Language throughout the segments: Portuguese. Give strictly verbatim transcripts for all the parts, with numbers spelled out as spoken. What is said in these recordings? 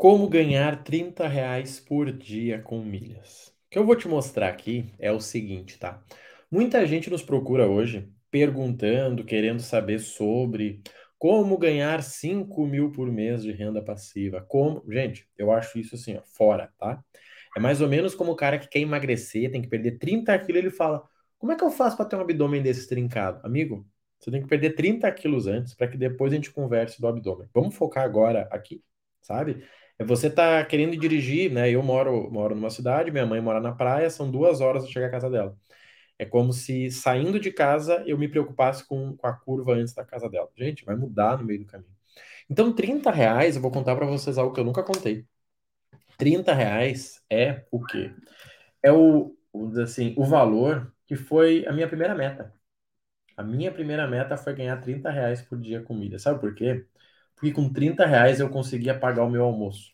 Como ganhar trinta reais por dia com milhas. O que eu vou te mostrar aqui é o seguinte, tá? Muita gente nos procura hoje perguntando, querendo saber sobre como ganhar cinco mil por mês de renda passiva. Como... Gente, eu acho isso assim, ó, fora, tá? É mais ou menos como o cara que quer emagrecer, tem que perder trinta quilos, ele fala, como é que eu faço para ter um abdômen desse trincado? Amigo, você tem que perder trinta quilos antes para que depois a gente converse do abdômen. Vamos focar agora aqui, sabe? Você tá querendo dirigir, né? Eu moro, moro numa cidade, minha mãe mora na praia, são duas horas para chegar à casa dela. É como se saindo de casa eu me preocupasse com, com a curva antes da casa dela. Gente, vai mudar no meio do caminho. Então, trinta reais, eu vou contar para vocês algo que eu nunca contei. trinta reais é o quê? É o, assim, o valor que foi a minha primeira meta. A minha primeira meta foi ganhar trinta reais por dia comida. Sabe por quê? Porque com trinta reais eu conseguia pagar o meu almoço.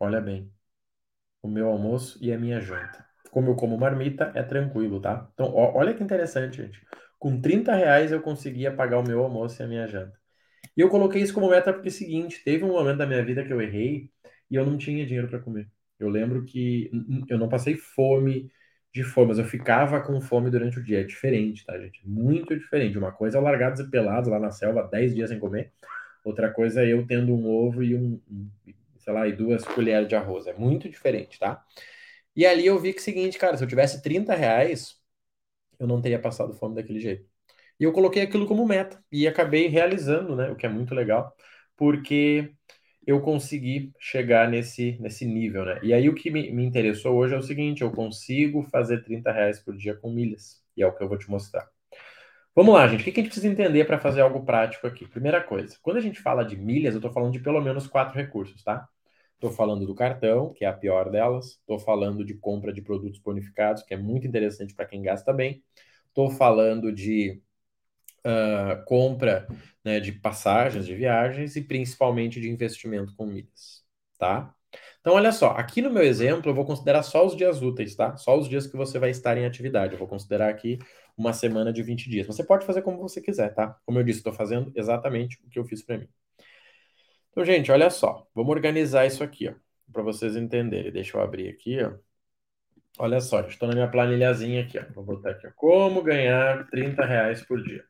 Olha bem. O meu almoço e a minha janta. Como eu como marmita, é tranquilo, tá? Então, ó, olha que interessante, gente. Com trinta reais eu conseguia pagar o meu almoço e a minha janta. E eu coloquei isso como meta porque é o seguinte, teve um momento da minha vida que eu errei e eu não tinha dinheiro para comer. Eu lembro que eu não passei fome de fome, mas eu ficava com fome durante o dia. É diferente, tá, gente? Muito diferente. Uma coisa é largados e pelados lá na selva, dez dias sem comer. Outra coisa é eu tendo um ovo e um, sei lá, e duas colheres de arroz. É muito diferente, tá? E ali eu vi que é o seguinte, cara, se eu tivesse trinta reais, eu não teria passado fome daquele jeito. E eu coloquei aquilo como meta. E acabei realizando, né? O que é muito legal. Porque eu consegui chegar nesse, nesse nível, né? E aí o que me, me interessou hoje é o seguinte, eu consigo fazer trinta reais por dia com milhas. E é o que eu vou te mostrar. Vamos lá, gente. O que a gente precisa entender para fazer algo prático aqui? Primeira coisa, quando a gente fala de milhas, eu estou falando de pelo menos quatro recursos, tá? Estou falando do cartão, que é a pior delas. Estou falando de compra de produtos bonificados, que é muito interessante para quem gasta bem. Estou falando de uh, compra, né, de passagens, de viagens e principalmente de investimento com milhas, tá? Então, olha só. Aqui no meu exemplo, eu vou considerar só os dias úteis, tá? Só os dias que você vai estar em atividade. Eu vou considerar aqui uma semana de vinte dias. Você pode fazer como você quiser, tá? Como eu disse, estou fazendo exatamente o que eu fiz para mim. Então, gente, olha só. Vamos organizar isso aqui, ó, para vocês entenderem. Deixa eu abrir aqui, ó. Olha só, gente, estou na minha planilhazinha aqui, ó. Vou botar aqui, ó. Como ganhar trinta reais por dia.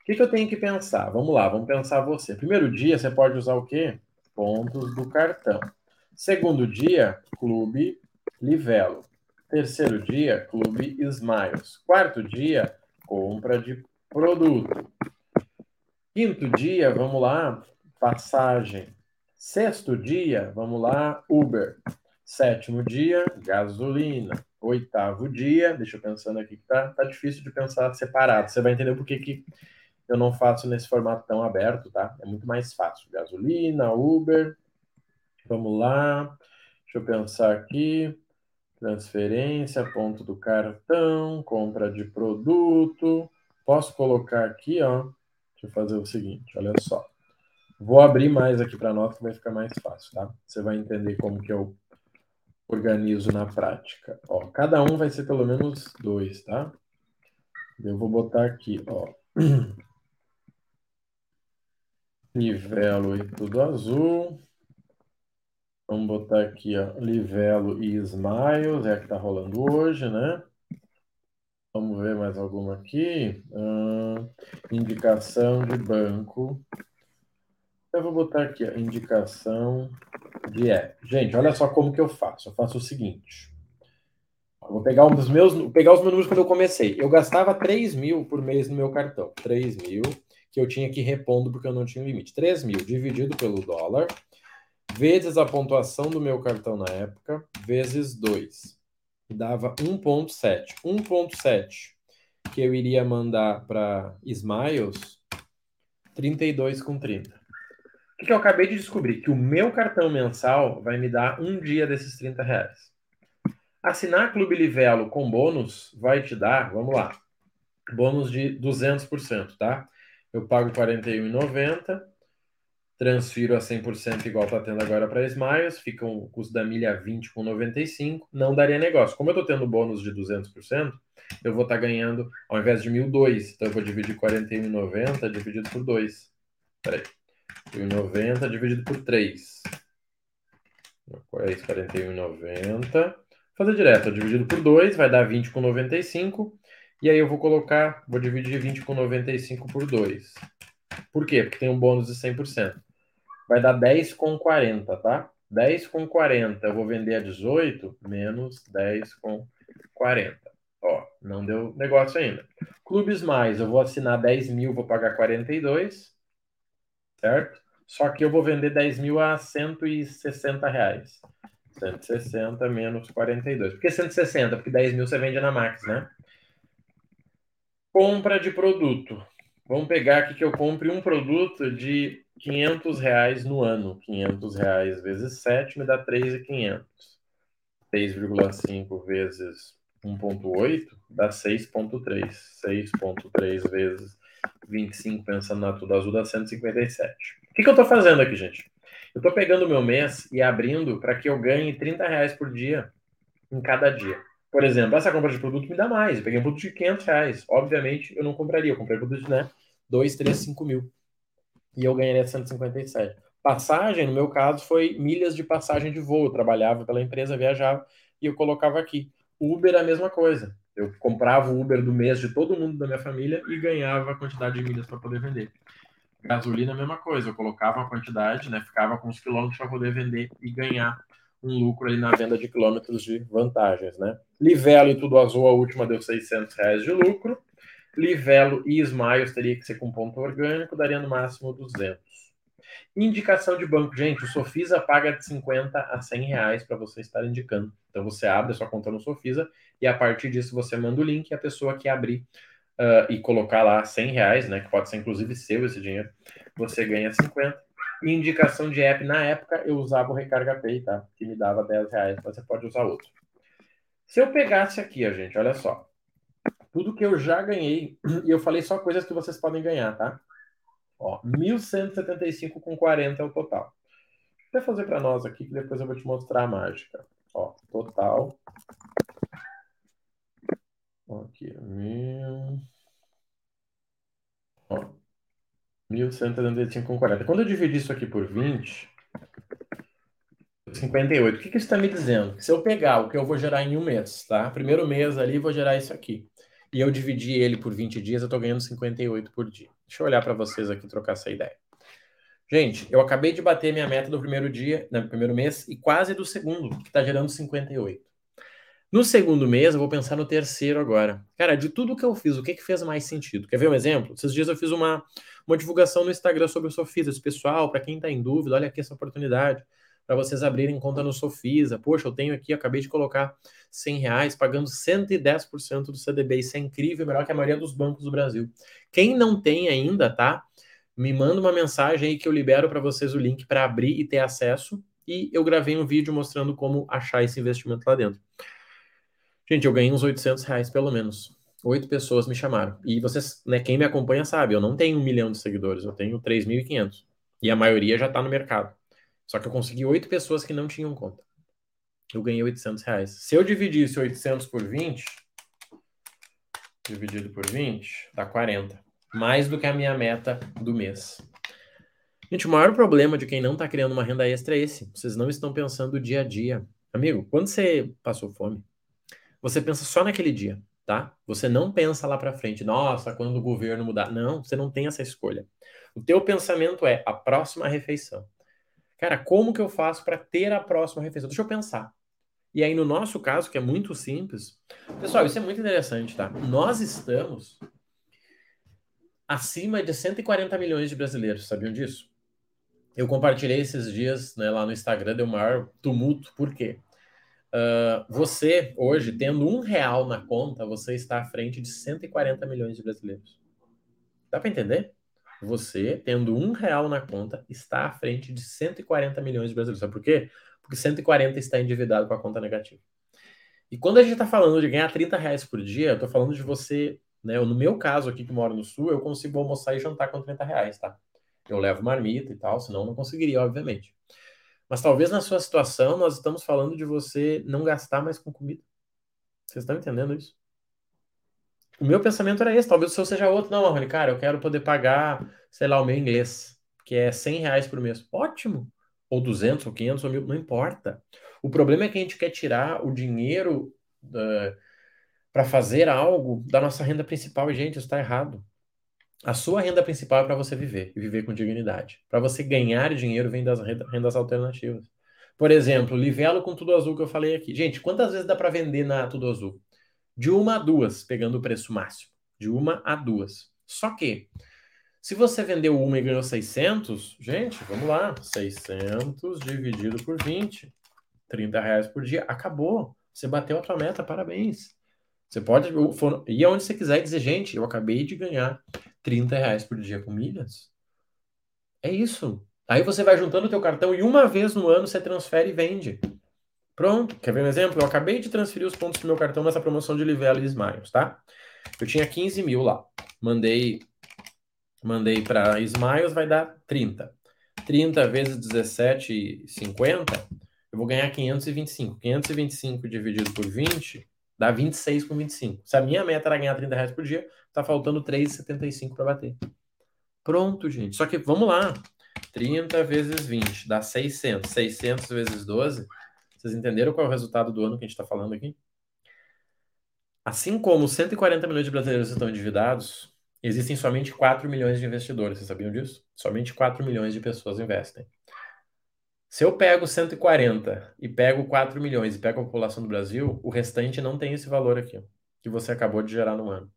O que, que eu tenho que pensar? Vamos lá, vamos pensar você. Primeiro dia, você pode usar o quê? Pontos do cartão. Segundo dia, Clube Livelo. Terceiro dia, Clube Smiles. Quarto dia, compra de produto. Quinto dia, vamos lá, passagem. Sexto dia, vamos lá, Uber. Sétimo dia, gasolina. Oitavo dia, deixa eu pensando aqui, que tá, tá difícil de pensar separado. Você vai entender por que que eu não faço nesse formato tão aberto, tá? É muito mais fácil. Gasolina, Uber. Vamos lá, deixa eu pensar aqui. Transferência, ponto do cartão, compra de produto. Posso colocar aqui, ó. Deixa eu fazer o seguinte, olha só. Vou abrir mais aqui para nós que vai ficar mais fácil, tá? Você vai entender como que eu organizo na prática. Ó, cada um vai ser pelo menos dois, tá? Eu vou botar aqui, ó. Nivelo e tudo azul. Vamos botar aqui, ó, Livelo e Smiles, é a que tá rolando hoje, né? Vamos ver mais alguma aqui. Ah, indicação de banco. Eu vou botar aqui, ó, indicação de app. Gente, olha só como que eu faço. Eu faço o seguinte. Eu vou pegar um dos meus, pegar os meus números quando eu comecei. Eu gastava três mil por mês no meu cartão. três mil, que eu tinha que ir repondo porque eu não tinha limite. três mil dividido pelo dólar. Vezes a pontuação do meu cartão na época, vezes dois. Dava um vírgula sete. um vírgula sete que eu iria mandar para Smiles, trinta e dois vírgula trinta. O que eu acabei de descobrir? Que o meu cartão mensal vai me dar um dia desses trinta reais. Assinar Clube Livelo com bônus vai te dar, vamos lá, bônus de duzentos por cento, tá? Eu pago quarenta e um reais e noventa centavos. Transfiro a cem por cento igual está tendo agora para Smiles, fica um custo da milha vinte reais e noventa e cinco centavos, não daria negócio. Como eu estou tendo bônus de duzentos por cento, eu vou estar tá ganhando, ao invés de mil e dois, então eu vou dividir quarenta e um reais e noventa centavos dividido por dois. Peraí. mil e noventa dividido por três. quarenta e um vírgula noventa. Fazer direto, dividido por dois, vai dar vinte vírgula noventa e cinco. E aí eu vou colocar, vou dividir vinte vírgula noventa e cinco por dois. Por quê? Porque tem um bônus de cem por cento. Vai dar dez vírgula quarenta, tá? dez vírgula quarenta eu vou vender a dezoito, menos dez vírgula quarenta. Ó, não deu negócio ainda. Clubes mais, eu vou assinar dez mil, vou pagar quarenta e dois, certo? Só que eu vou vender dez mil a cento e sessenta reais. cento e sessenta menos quarenta e dois. Por que cento e sessenta? Porque dez mil você vende na Max, né? Compra de produto. Vamos pegar aqui que eu compre um produto de quinhentos reais no ano. quinhentos reais vezes sete me dá três mil e quinhentos. seis vírgula cinco vezes um vírgula oito dá seis vírgula três. seis vírgula três vezes vinte e cinco, pensando na tudo azul, dá cento e cinquenta e sete. O que, que eu estou fazendo aqui, gente? Eu estou pegando o meu mês e abrindo para que eu ganhe trinta reais por dia em cada dia. Por exemplo, essa compra de produto me dá mais. Eu peguei um produto de quinhentos reais. Obviamente, eu não compraria. Eu comprei produto de, né, dois, três, cinco mil. E eu ganharia cento e cinquenta e sete. Passagem, no meu caso, foi milhas de passagem de voo. Eu trabalhava pela empresa, viajava e eu colocava aqui. Uber, a mesma coisa. Eu comprava o Uber do mês de todo mundo da minha família e ganhava a quantidade de milhas para poder vender. Gasolina, a mesma coisa. Eu colocava a quantidade, né, ficava com os quilômetros para poder vender e ganhar um lucro ali na venda de quilômetros de vantagens, né? Livelo e Tudo Azul, a última deu seiscentos reais de lucro. Livelo e Smiles teria que ser com ponto orgânico, daria no máximo duzentos. Indicação de banco. Gente, o Sofisa paga de cinquenta a cem reais para você estar indicando. Então você abre a sua conta no Sofisa e a partir disso você manda o link e a pessoa que abrir uh, e colocar lá cem reais, né, que pode ser inclusive seu esse dinheiro, você ganha cinquenta. Indicação de app, na época eu usava o Recarga Pay, tá? Que me dava dez reais, mas você pode usar outro. Se eu pegasse aqui, ó, gente, olha só. Tudo que eu já ganhei, e eu falei só coisas que vocês podem ganhar, tá? Ó, mil cento e setenta e cinco reais e quarenta centavos é o total. Deixa eu fazer para nós aqui, que depois eu vou te mostrar a mágica. Ó, total. Aqui, mil... Ó. mil cento e setenta e cinco reais e quarenta centavos. Quando eu dividi isso aqui por vinte, cinquenta e oito. O que, que isso está me dizendo? Que se eu pegar o que eu vou gerar em um mês, tá? Primeiro mês ali, vou gerar isso aqui. E eu dividi ele por vinte dias, eu estou ganhando cinquenta e oito por dia. Deixa eu olhar para vocês aqui, trocar essa ideia. Gente, eu acabei de bater minha meta do primeiro dia, no primeiro mês, e quase do segundo, que está gerando cinquenta e oito. No segundo mês, eu vou pensar no terceiro agora. Cara, de tudo que eu fiz, o que, que fez mais sentido? Quer ver um exemplo? Esses dias eu fiz uma, uma divulgação no Instagram sobre o Sofisa. Esse pessoal, para quem está em dúvida, olha aqui essa oportunidade para vocês abrirem conta no Sofisa. Poxa, eu tenho aqui, eu acabei de colocar cem reais, pagando cento e dez por cento do C D B. Isso é incrível, melhor que a maioria dos bancos do Brasil. Quem não tem ainda, tá? Me manda uma mensagem aí que eu libero para vocês o link para abrir e ter acesso. E eu gravei um vídeo mostrando como achar esse investimento lá dentro. Gente, eu ganhei uns oitocentos reais, pelo menos. Oito pessoas me chamaram. E vocês, né, quem me acompanha sabe, eu não tenho um milhão de seguidores, eu tenho três mil e quinhentos. E a maioria já está no mercado. Só que eu consegui oito pessoas que não tinham conta. Eu ganhei oitocentos reais. Se eu dividisse oitocentos por vinte, dividido por vinte, dá quarenta. Mais do que a minha meta do mês. Gente, o maior problema de quem não está criando uma renda extra é esse. Vocês não estão pensando dia a dia. Amigo, quando você passou fome, você pensa só naquele dia, tá? Você não pensa lá para frente, nossa, quando o governo mudar. Não, você não tem essa escolha. O teu pensamento é a próxima refeição. Cara, como que eu faço para ter a próxima refeição? Deixa eu pensar. E aí, no nosso caso, que é muito simples... Pessoal, isso é muito interessante, tá? Nós estamos acima de cento e quarenta milhões de brasileiros, sabiam disso? Eu compartilhei esses dias, né, lá no Instagram, deu o maior tumulto. Por quê? Uh, você, hoje, tendo um real na conta, você está à frente de cento e quarenta milhões de brasileiros. Dá para entender? Você, tendo um real na conta, está à frente de cento e quarenta milhões de brasileiros. Sabe por quê? Porque cento e quarenta está endividado com a conta negativa. E quando a gente está falando de ganhar trinta reais por dia, eu estou falando de você, né? Eu, no meu caso aqui, que moro no Sul, eu consigo almoçar e jantar com trinta reais, tá? Eu levo marmita e tal, senão eu não conseguiria, obviamente. Mas talvez na sua situação, nós estamos falando de você não gastar mais com comida. Vocês estão entendendo isso? O meu pensamento era esse. Talvez o seu seja outro. Não, Marrone, cara, eu quero poder pagar, sei lá, o meu inglês, que é cem reais por mês. Ótimo! ou duzentos, ou quinhentos, ou mil, não importa. O problema é que a gente quer tirar o dinheiro uh, para fazer algo da nossa renda principal. E, gente, isso está errado. A sua renda principal é para você viver, e viver com dignidade. Para você ganhar dinheiro vem das rendas alternativas. Por exemplo, Livelo com Tudo Azul, que eu falei aqui. Gente, quantas vezes dá para vender na Tudo Azul? De uma a duas, pegando o preço máximo. De uma a duas. Só que, se você vendeu uma e ganhou seiscentos, gente, vamos lá, seiscentos dividido por vinte, trinta reais por dia, acabou. Você bateu a tua meta, parabéns. Você pode ir aonde você quiser e dizer, gente, eu acabei de ganhar trinta reais por dia com milhas. É isso. Aí você vai juntando o teu cartão e uma vez no ano você transfere e vende. Pronto. Quer ver um exemplo? Eu acabei de transferir os pontos do meu cartão nessa promoção de Livelo e Smiles, tá? Eu tinha quinze mil lá. Mandei, mandei para Smiles, vai dar trinta. trinta vezes dezessete e cinquenta, eu vou ganhar quinhentos e vinte e cinco. quinhentos e vinte e cinco dividido por vinte... Dá vinte e seis com vinte e cinco. Se a minha meta era ganhar trinta reais por dia, tá faltando três e setenta e cinco para bater. Pronto, gente. Só que, vamos lá. trinta vezes vinte dá seiscentos. seiscentos vezes doze. Vocês entenderam qual é o resultado do ano que a gente tá falando aqui? Assim como cento e quarenta milhões de brasileiros estão endividados, existem somente quatro milhões de investidores. Vocês sabiam disso? Somente quatro milhões de pessoas investem. Se eu pego cento e quarenta e pego quatro milhões e pego a população do Brasil, o restante não tem esse valor aqui, que você acabou de gerar no ano.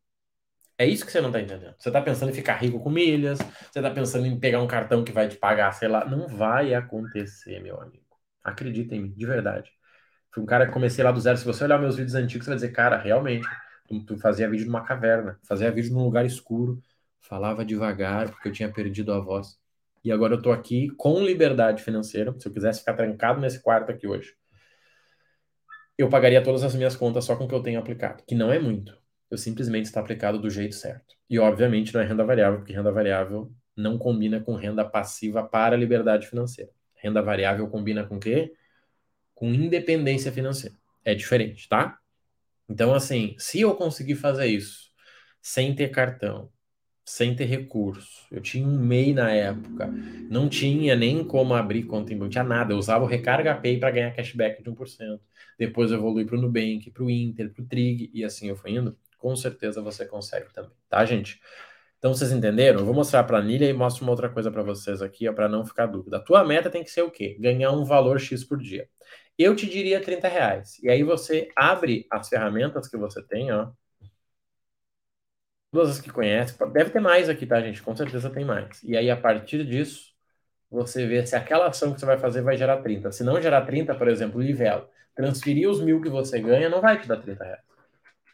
É isso que você não está entendendo. Você está pensando em ficar rico com milhas, você está pensando em pegar um cartão que vai te pagar, sei lá. Não vai acontecer, meu amigo. Acredita em mim, de verdade. Fui um cara que comecei lá do zero. Se você olhar meus vídeos antigos, você vai dizer, cara, realmente, tu, tu fazia vídeo numa caverna, fazia vídeo num lugar escuro, falava devagar porque eu tinha perdido a voz. E agora eu estou aqui com liberdade financeira. Se eu quisesse ficar trancado nesse quarto aqui hoje, eu pagaria todas as minhas contas só com o que eu tenho aplicado, que não é muito. Eu simplesmente está aplicado do jeito certo. E, obviamente, não é renda variável, porque renda variável não combina com renda passiva para liberdade financeira. Renda variável combina com o quê? Com independência financeira. É diferente, tá? Então, assim, se eu conseguir fazer isso sem ter cartão, sem ter recurso. Eu tinha um M E I na época. Não tinha nem como abrir conta em banco. Não tinha nada. Eu usava o Recarga Pay para ganhar cashback de um por cento. Depois eu evolui para o Nubank, para o Inter, para o Trig. E assim eu fui indo. Com certeza você consegue também. Tá, gente? Então vocês entenderam? Eu vou mostrar a planilha e mostro uma outra coisa para vocês aqui, para não ficar dúvida. A tua meta tem que ser o quê? Ganhar um valor X por dia. Eu te diria trinta reais. E aí você abre as ferramentas que você tem, ó. Todas as que conhecem, deve ter mais aqui, tá, gente? Com certeza tem mais. E aí, a partir disso, você vê se aquela ação que você vai fazer vai gerar trinta. Se não gerar trinta, por exemplo, Livelo, transferir os mil que você ganha não vai te dar trinta reais.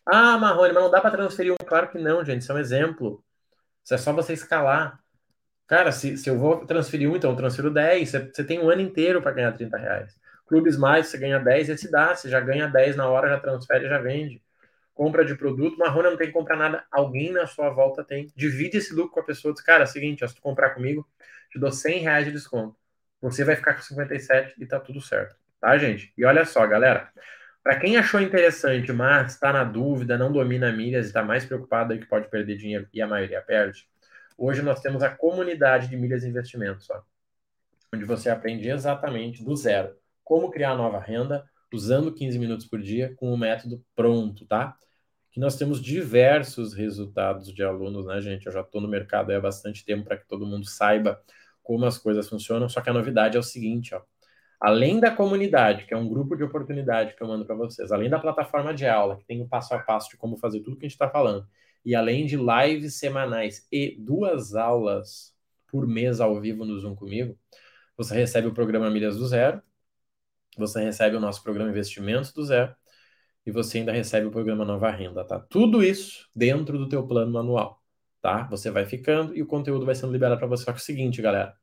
Ah, Marrone, mas não dá para transferir um? Claro que não, gente. Isso é um exemplo. Isso é só você escalar. Cara, se, se eu vou transferir um, então eu transfiro dez. Você, você tem um ano inteiro para ganhar trinta reais. Clubes mais, você ganha dez, esse dá. Você já ganha dez na hora, já transfere, já vende. Compra de produto, Marrone não tem que comprar nada. Alguém na sua volta tem. Divide esse lucro com a pessoa. Diz, cara, é o seguinte, ó, se tu comprar comigo, te dou cem reais de desconto. Você vai ficar com cinquenta e sete e tá tudo certo. Tá, gente? E olha só, galera. Pra quem achou interessante, mas tá na dúvida, não domina milhas e tá mais preocupado aí que pode perder dinheiro e a maioria perde, hoje nós temos a comunidade de milhas e investimentos, ó, onde você aprende exatamente do zero como criar nova renda usando quinze minutos por dia com o método pronto, tá? Que nós temos diversos resultados de alunos, né, gente? Eu já estou no mercado aí há bastante tempo para que todo mundo saiba como as coisas funcionam, só que a novidade é o seguinte, ó. Além da comunidade, que é um grupo de oportunidade que eu mando para vocês, além da plataforma de aula, que tem o passo a passo de como fazer tudo que a gente está falando, e além de lives semanais e duas aulas por mês ao vivo no Zoom comigo, você recebe o programa Milhas do Zero, você recebe o nosso programa Investimentos do Zero, e você ainda recebe o programa Nova Renda, tá? Tudo isso dentro do teu plano anual, tá? Você vai ficando e o conteúdo vai sendo liberado para você. Só que é o seguinte, galera,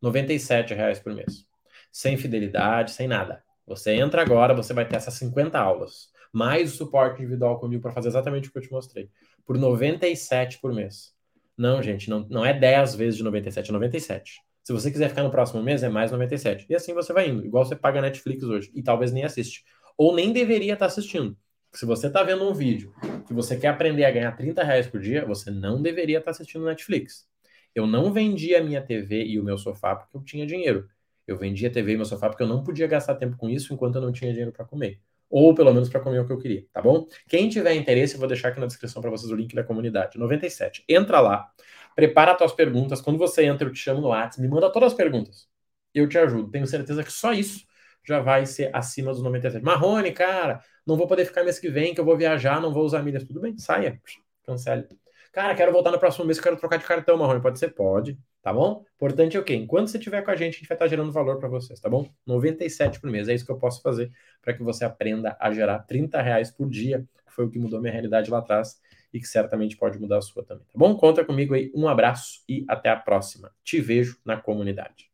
noventa e sete reais por mês. Sem fidelidade, sem nada. Você entra agora, você vai ter essas cinquenta aulas, mais o suporte individual comigo para fazer exatamente o que eu te mostrei, por noventa e sete reais por mês. Não, gente, não, não é dez vezes de noventa e sete, é noventa e sete. Se você quiser ficar no próximo mês, é mais noventa e sete. E assim você vai indo, igual você paga Netflix hoje, e talvez nem assiste. Ou nem deveria estar assistindo. Se você está vendo um vídeo que você quer aprender a ganhar trinta reais por dia, você não deveria estar assistindo Netflix. Eu não vendi a minha T V e o meu sofá porque eu tinha dinheiro. Eu vendia a T V e meu sofá porque eu não podia gastar tempo com isso enquanto eu não tinha dinheiro para comer. Ou pelo menos para comer o que eu queria, tá bom? Quem tiver interesse, eu vou deixar aqui na descrição para vocês o link da comunidade. noventa e sete. Entra lá, prepara as tuas perguntas. Quando você entra, eu te chamo no WhatsApp, me manda todas as perguntas. Eu te ajudo. Tenho certeza que só isso já vai ser acima dos noventa e sete. Marrone, cara, não vou poder ficar mês que vem, que eu vou viajar, não vou usar milhas. Tudo bem, saia, cancele. Cara, quero voltar no próximo mês, quero trocar de cartão, Marrone. Pode ser? Pode, tá bom? Importante é o quê? Enquanto você estiver com a gente, a gente vai estar gerando valor para vocês, tá bom? noventa e sete por mês, é isso que eu posso fazer para que você aprenda a gerar trinta reais por dia, que foi o que mudou minha realidade lá atrás e que certamente pode mudar a sua também, tá bom? Conta comigo aí, um abraço e até a próxima. Te vejo na comunidade.